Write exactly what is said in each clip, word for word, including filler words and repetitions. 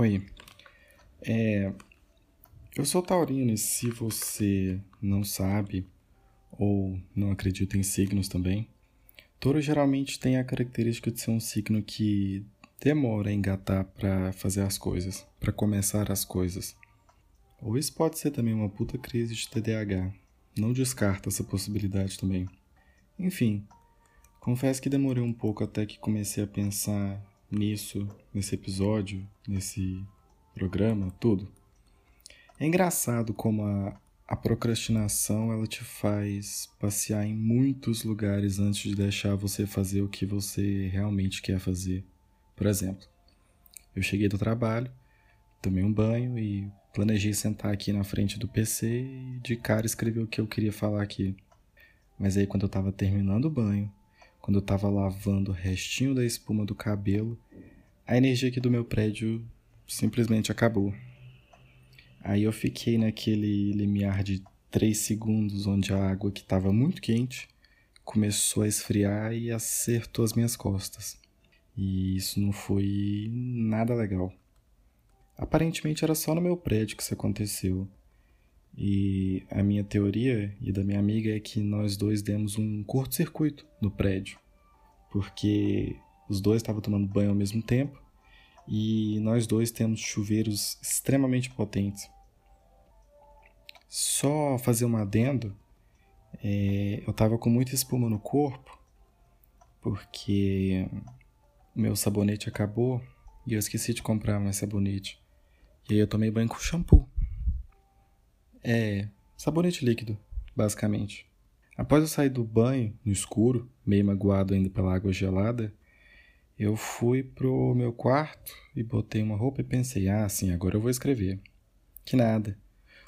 Oi, é, eu sou taurino e se você não sabe ou não acredita em signos também, touro geralmente tem a característica de ser um signo que demora a engatar para fazer as coisas, para começar as coisas. Ou isso pode ser também uma puta crise de T D A H, não descarta essa possibilidade também. Enfim, confesso que demorei um pouco até que comecei a pensar nisso, nesse episódio, nesse programa, tudo. É engraçado como a, a procrastinação ela te faz passear em muitos lugares antes de deixar você fazer o que você realmente quer fazer. Por exemplo, eu cheguei do trabalho, tomei um banho e planejei sentar aqui na frente do P C e de cara escrevi o que eu queria falar aqui. Mas aí quando eu estava terminando o banho, quando eu estava lavando o restinho da espuma do cabelo, a energia aqui do meu prédio simplesmente acabou. Aí eu fiquei naquele limiar de três segundos onde a água que estava muito quente começou a esfriar e acertou as minhas costas. E isso não foi nada legal. Aparentemente era só no meu prédio que isso aconteceu. E a minha teoria e da minha amiga é que nós dois demos um curto-circuito no prédio, porque os dois estavam tomando banho ao mesmo tempo e nós dois temos chuveiros extremamente potentes. Só fazer um adendo, é, eu estava com muita espuma no corpo porque meu sabonete acabou e eu esqueci de comprar mais sabonete. E aí eu tomei banho com shampoo. É, sabonete líquido, basicamente. Após eu sair do banho, no escuro, meio magoado ainda pela água gelada, eu fui pro meu quarto e botei uma roupa e pensei, ah, sim, agora eu vou escrever. Que nada.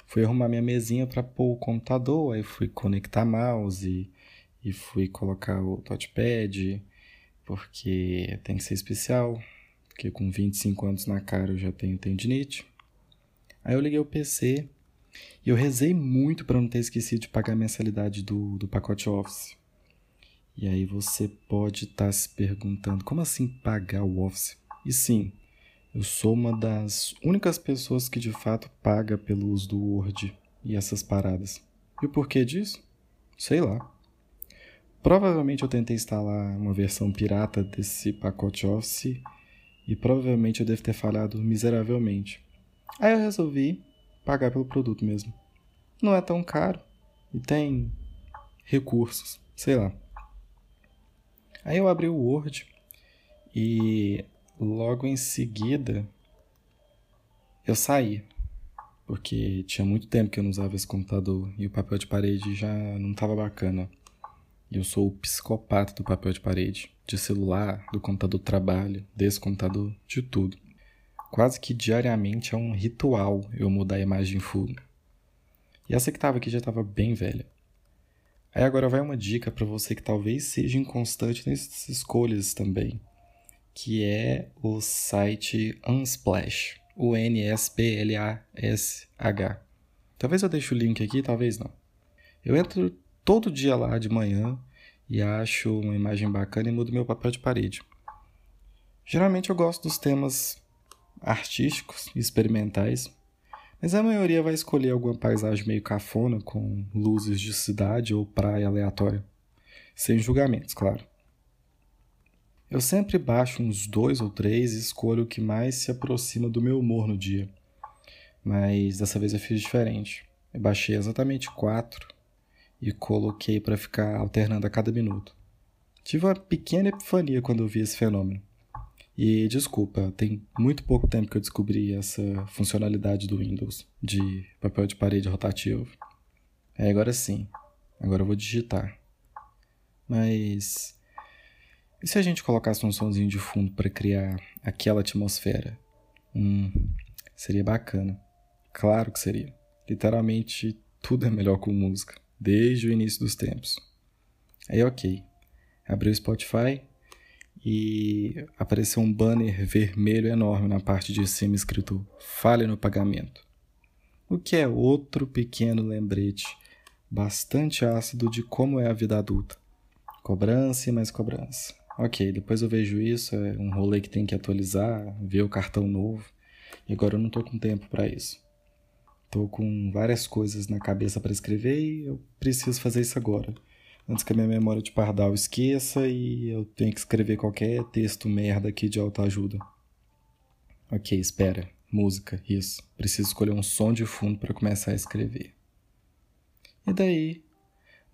Fui arrumar minha mesinha para pôr o computador, aí fui conectar mouse e, e fui colocar o touchpad, porque tem que ser especial, porque com vinte e cinco anos na cara eu já tenho tendinite. Aí eu liguei o P C... E eu rezei muito para não ter esquecido de pagar a mensalidade do, do pacote Office. E aí você pode estar tá se perguntando, como assim pagar o Office? E sim, eu sou uma das únicas pessoas que de fato paga pelo uso do Word e essas paradas. E o porquê disso? Sei lá. Provavelmente eu tentei instalar uma versão pirata desse pacote Office e provavelmente eu devo ter falhado miseravelmente. Aí eu resolvi pagar pelo produto mesmo. Não é tão caro e tem recursos, sei lá. Aí eu abri o Word e logo em seguida eu saí, porque tinha muito tempo que eu não usava esse computador e o papel de parede já não estava bacana. Eu sou o psicopata do papel de parede, de celular, do computador do trabalho, desse computador, de tudo. Quase que diariamente é um ritual eu mudar a imagem full. E essa que estava aqui já estava bem velha. Aí agora vai uma dica para você que talvez seja inconstante nessas escolhas também, que é o site Unsplash, o U N S P L A S H. Talvez eu deixe o link aqui, talvez não. Eu entro todo dia lá de manhã e acho uma imagem bacana e mudo meu papel de parede. Geralmente eu gosto dos temas artísticos e experimentais, mas a maioria vai escolher alguma paisagem meio cafona com luzes de cidade ou praia aleatória, sem julgamentos, claro. Eu sempre baixo uns dois ou três e escolho o que mais se aproxima do meu humor no dia, mas dessa vez eu fiz diferente. Eu baixei exatamente quatro e coloquei para ficar alternando a cada minuto. Tive uma pequena epifania quando eu vi esse fenômeno. E desculpa, tem muito pouco tempo que eu descobri essa funcionalidade do Windows, de papel de parede rotativo. É, agora sim, agora eu vou digitar. Mas e se a gente colocasse um sonzinho de fundo para criar aquela atmosfera? Hum, seria bacana. Claro que seria. Literalmente tudo é melhor com música, desde o início dos tempos. Aí ok, abri o Spotify e apareceu um banner vermelho enorme na parte de cima escrito "Falha no pagamento", o que é outro pequeno lembrete bastante ácido de como é a vida adulta. Cobrança e mais cobrança. Ok, depois eu vejo isso, é um rolê que tem que atualizar, ver o cartão novo. E agora eu não tô com tempo para isso. Tô com várias coisas na cabeça para escrever e eu preciso fazer isso agora. Antes que a minha memória de pardal esqueça e eu tenha que escrever qualquer texto merda aqui de autoajuda. Ok, espera. Música, isso. Preciso escolher um som de fundo para começar a escrever. E daí?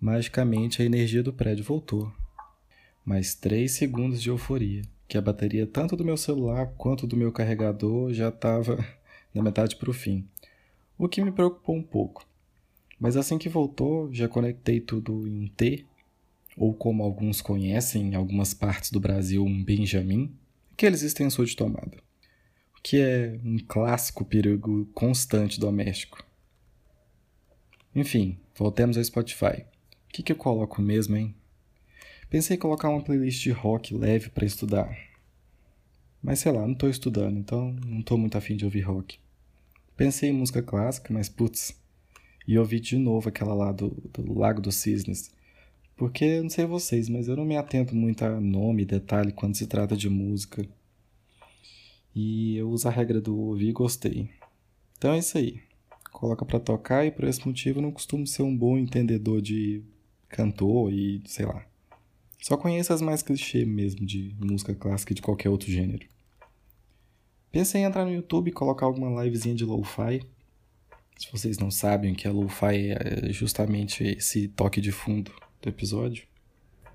Magicamente a energia do prédio voltou. Mais três segundos de euforia, que a bateria tanto do meu celular quanto do meu carregador já estava da metade para o fim. O que me preocupou um pouco. Mas assim que voltou, já conectei tudo em um T, ou como alguns conhecem, em algumas partes do Brasil, um Benjamin, aqueles extensor de tomada, que é um clássico perigo constante doméstico. Enfim, voltemos ao Spotify. O que, que eu coloco mesmo, hein? Pensei em colocar uma playlist de rock leve para estudar. Mas sei lá, não estou estudando, então não estou muito afim de ouvir rock. Pensei em música clássica, mas putz, e ouvi de novo aquela lá do, do Lago dos Cisnes. Porque, não sei vocês, mas eu não me atento muito a nome e detalhe quando se trata de música. E eu uso a regra do ouvir e gostei. Então é isso aí. Coloca pra tocar e por esse motivo eu não costumo ser um bom entendedor de cantor e sei lá. Só conheço as mais clichê mesmo de música clássica e de qualquer outro gênero. Pensei em entrar no YouTube e colocar alguma livezinha de lo-fi. Se vocês não sabem o que é lo-fi, é justamente esse toque de fundo do episódio.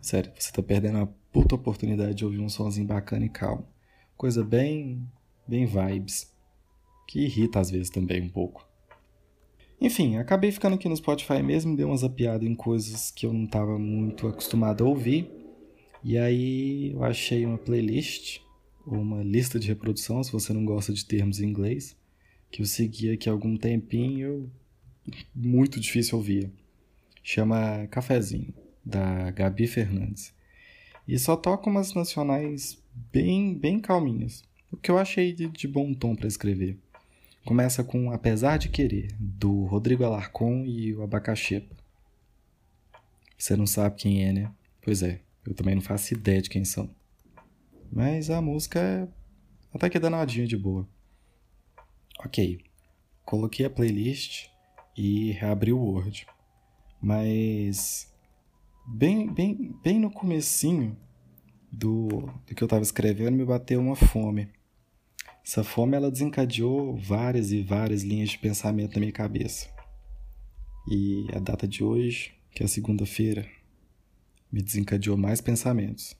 Sério, você tá perdendo a puta oportunidade de ouvir um sonzinho bacana e calmo. Coisa bem... bem vibes. Que irrita às vezes também um pouco. Enfim, acabei ficando aqui no Spotify mesmo, dei uma zapiada em coisas que eu não estava muito acostumado a ouvir. E aí eu achei uma playlist, ou uma lista de reprodução, se você não gosta de termos em inglês, que eu segui aqui há algum tempinho e eu... muito difícil ouvir. Chama Cafezinho, da Gabi Fernandes. E só toca umas nacionais... Bem, bem calminhas. O que eu achei de, de bom tom para escrever. Começa com Apesar de Querer, do Rodrigo Alarcon e o Abacaxepa. Você não sabe quem é, né? Pois é, eu também não faço ideia de quem são. Mas a música é até que danadinha de boa. Ok, coloquei a playlist e reabri o Word. Mas bem, bem, bem no comecinho... Do, do que eu estava escrevendo, me bateu uma fome. Essa fome, ela desencadeou várias e várias linhas de pensamento na minha cabeça. E a data de hoje, que é a segunda-feira, me desencadeou mais pensamentos.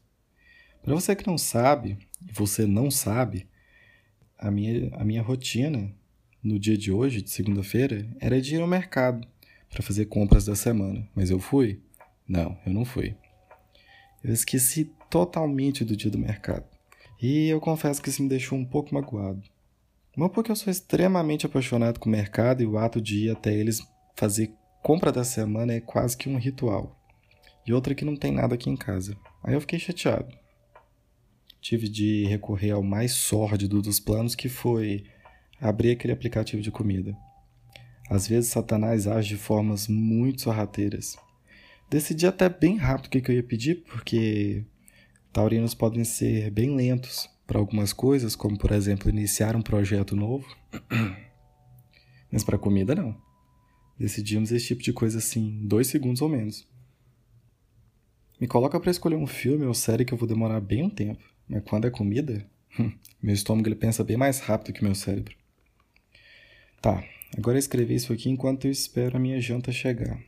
Para você que não sabe, e você não sabe, a minha, a minha rotina no dia de hoje, de segunda-feira, era de ir ao mercado para fazer compras da semana. Mas eu fui? Não, eu não fui. Eu esqueci totalmente do dia do mercado. E eu confesso que isso me deixou um pouco magoado. Não porque eu sou extremamente apaixonado com o mercado e o ato de ir até eles fazer compra da semana é quase que um ritual. E outra que não tem nada aqui em casa. Aí eu fiquei chateado. Tive de recorrer ao mais sórdido dos planos, que foi abrir aquele aplicativo de comida. Às vezes Satanás age de formas muito sorrateiras. Decidi até bem rápido o que eu ia pedir, porque taurinos podem ser bem lentos para algumas coisas, como, por exemplo, iniciar um projeto novo. Mas para comida, não. Decidimos esse tipo de coisa assim, dois segundos ou menos. Me coloca para escolher um filme ou série que eu vou demorar bem um tempo, mas quando é comida, meu estômago ele pensa bem mais rápido que meu cérebro. Tá, agora eu escrevi isso aqui enquanto eu espero a minha janta chegar.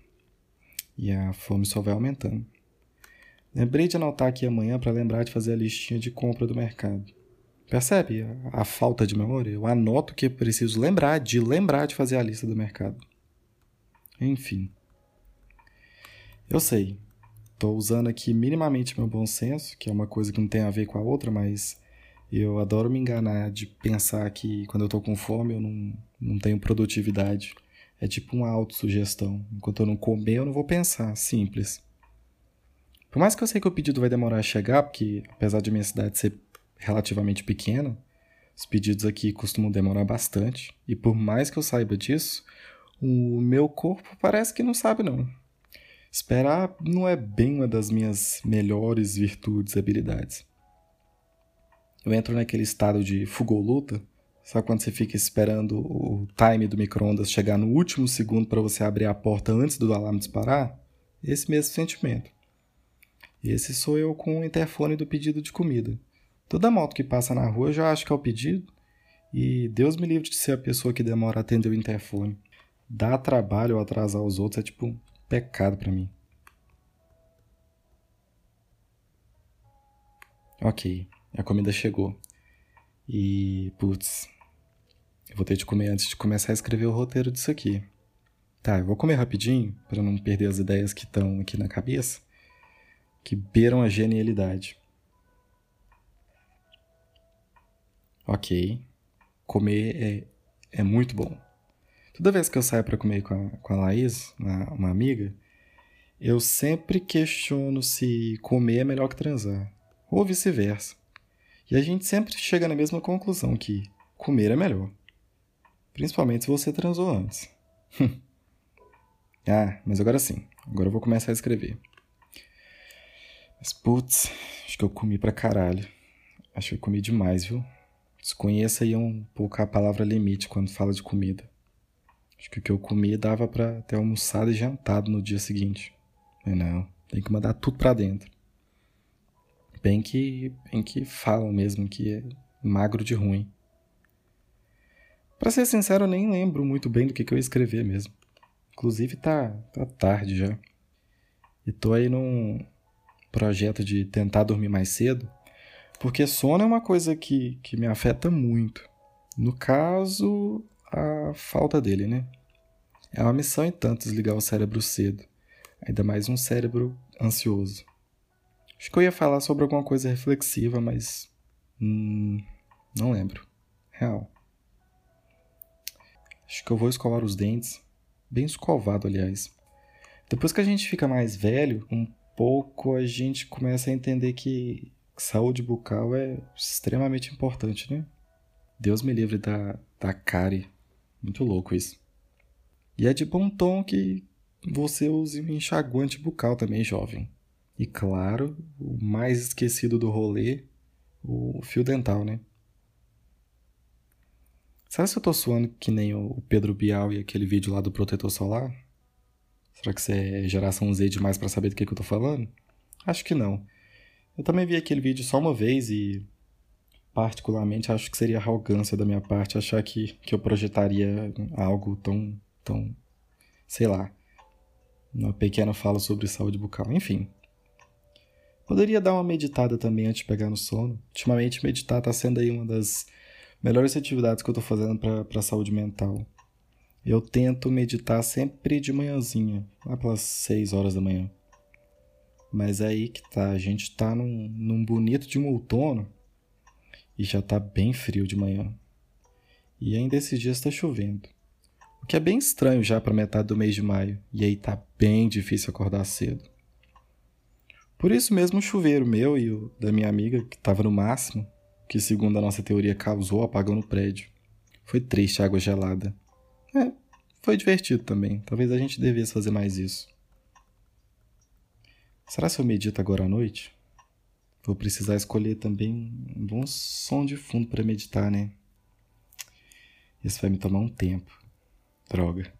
E a fome só vai aumentando. Lembrei de anotar aqui amanhã para lembrar de fazer a listinha de compra do mercado. Percebe a falta de memória? Eu anoto que preciso lembrar de lembrar de fazer a lista do mercado. Enfim. Eu sei. Estou usando aqui minimamente meu bom senso, que é uma coisa que não tem a ver com a outra, mas eu adoro me enganar de pensar que quando eu estou com fome eu não, não tenho produtividade. É tipo uma autossugestão. Enquanto eu não comer, eu não vou pensar. Simples. Por mais que eu sei que o pedido vai demorar a chegar, porque apesar de minha cidade ser relativamente pequena, os pedidos aqui costumam demorar bastante. E por mais que eu saiba disso, o meu corpo parece que não sabe, não. Esperar não é bem uma das minhas melhores virtudes e habilidades. Eu entro naquele estado de fuga ou luta, Sabe quando você fica esperando o time do micro-ondas chegar no último segundo para você abrir a porta antes do alarme disparar? Esse mesmo sentimento. Esse sou eu com o interfone do pedido de comida. Toda moto que passa na rua eu já acho que é o pedido. E Deus me livre de ser a pessoa que demora a atender o interfone. Dar trabalho ou atrasar os outros é tipo um pecado para mim. Ok, a comida chegou. E, putz... Eu vou ter de comer antes de começar a escrever o roteiro disso aqui. Tá, eu vou comer rapidinho, para não perder as ideias que estão aqui na cabeça, que beiram a genialidade. Ok, comer é, é muito bom. Toda vez que eu saio para comer com a, com a Laís, uma, uma amiga, eu sempre questiono se comer é melhor que transar, ou vice-versa. E a gente sempre chega na mesma conclusão, que comer é melhor. Principalmente se você transou antes. Ah, mas agora sim. Agora eu vou começar a escrever. Mas, putz, acho que eu comi pra caralho. Acho que eu comi demais, viu? Desconheça aí um pouco a palavra limite quando fala de comida. Acho que o que eu comi dava pra ter almoçado e jantado no dia seguinte. Mas não, tem que mandar tudo pra dentro. Bem que, bem que falam mesmo que é magro de ruim. Pra ser sincero, eu nem lembro muito bem do que, que eu ia escrever mesmo. Inclusive, tá, tá tarde já. E tô aí num projeto de tentar dormir mais cedo, porque sono é uma coisa que, que me afeta muito. No caso, a falta dele, né? É uma missão e tanto desligar o cérebro cedo. Ainda mais um cérebro ansioso. Acho que eu ia falar sobre alguma coisa reflexiva, mas... Hum, não lembro. Real. Acho que eu vou escovar os dentes. Bem escovado, aliás. Depois que a gente fica mais velho, um pouco a gente começa a entender que saúde bucal é extremamente importante, né? Deus me livre da, da cárie. Muito louco isso. E é de bom tom que você use um enxaguante bucal também, jovem. E claro, o mais esquecido do rolê, o fio dental, né? Sabe se eu tô suando que nem o Pedro Bial e aquele vídeo lá do protetor solar? Será que você é geração Z demais pra saber do que, que eu tô falando? Acho que não. Eu também vi aquele vídeo só uma vez e... particularmente acho que seria arrogância da minha parte achar que, que eu projetaria algo tão... tão... sei lá. Uma pequena fala sobre saúde bucal. Enfim. Poderia dar uma meditada também antes de pegar no sono. Ultimamente meditar tá sendo aí uma das... melhores atividades que eu tô fazendo pra, pra saúde mental. Eu tento meditar sempre de manhãzinha, lá pelas seis horas da manhã. Mas é aí que tá, a gente tá num, num bonito de um outono e já tá bem frio de manhã. E ainda esses dias tá chovendo. O que é bem estranho já pra metade do mês de maio, e aí tá bem difícil acordar cedo. Por isso mesmo o chuveiro meu e o da minha amiga, que tava no máximo, que segundo a nossa teoria causou apagão no prédio. Foi triste a água gelada. É, foi divertido também. Talvez a gente devesse fazer mais isso. Será que eu medito agora à noite? Vou precisar escolher também um bom som de fundo para meditar, né? Isso vai me tomar um tempo. Droga.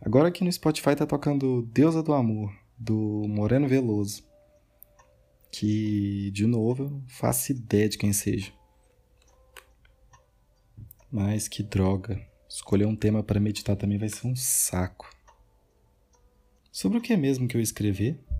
Agora aqui no Spotify tá tocando Deusa do Amor, do Moreno Veloso. Que, de novo, eu não faço ideia de quem seja. Mas que droga. Escolher um tema para meditar também vai ser um saco. Sobre o que é mesmo que eu escrever?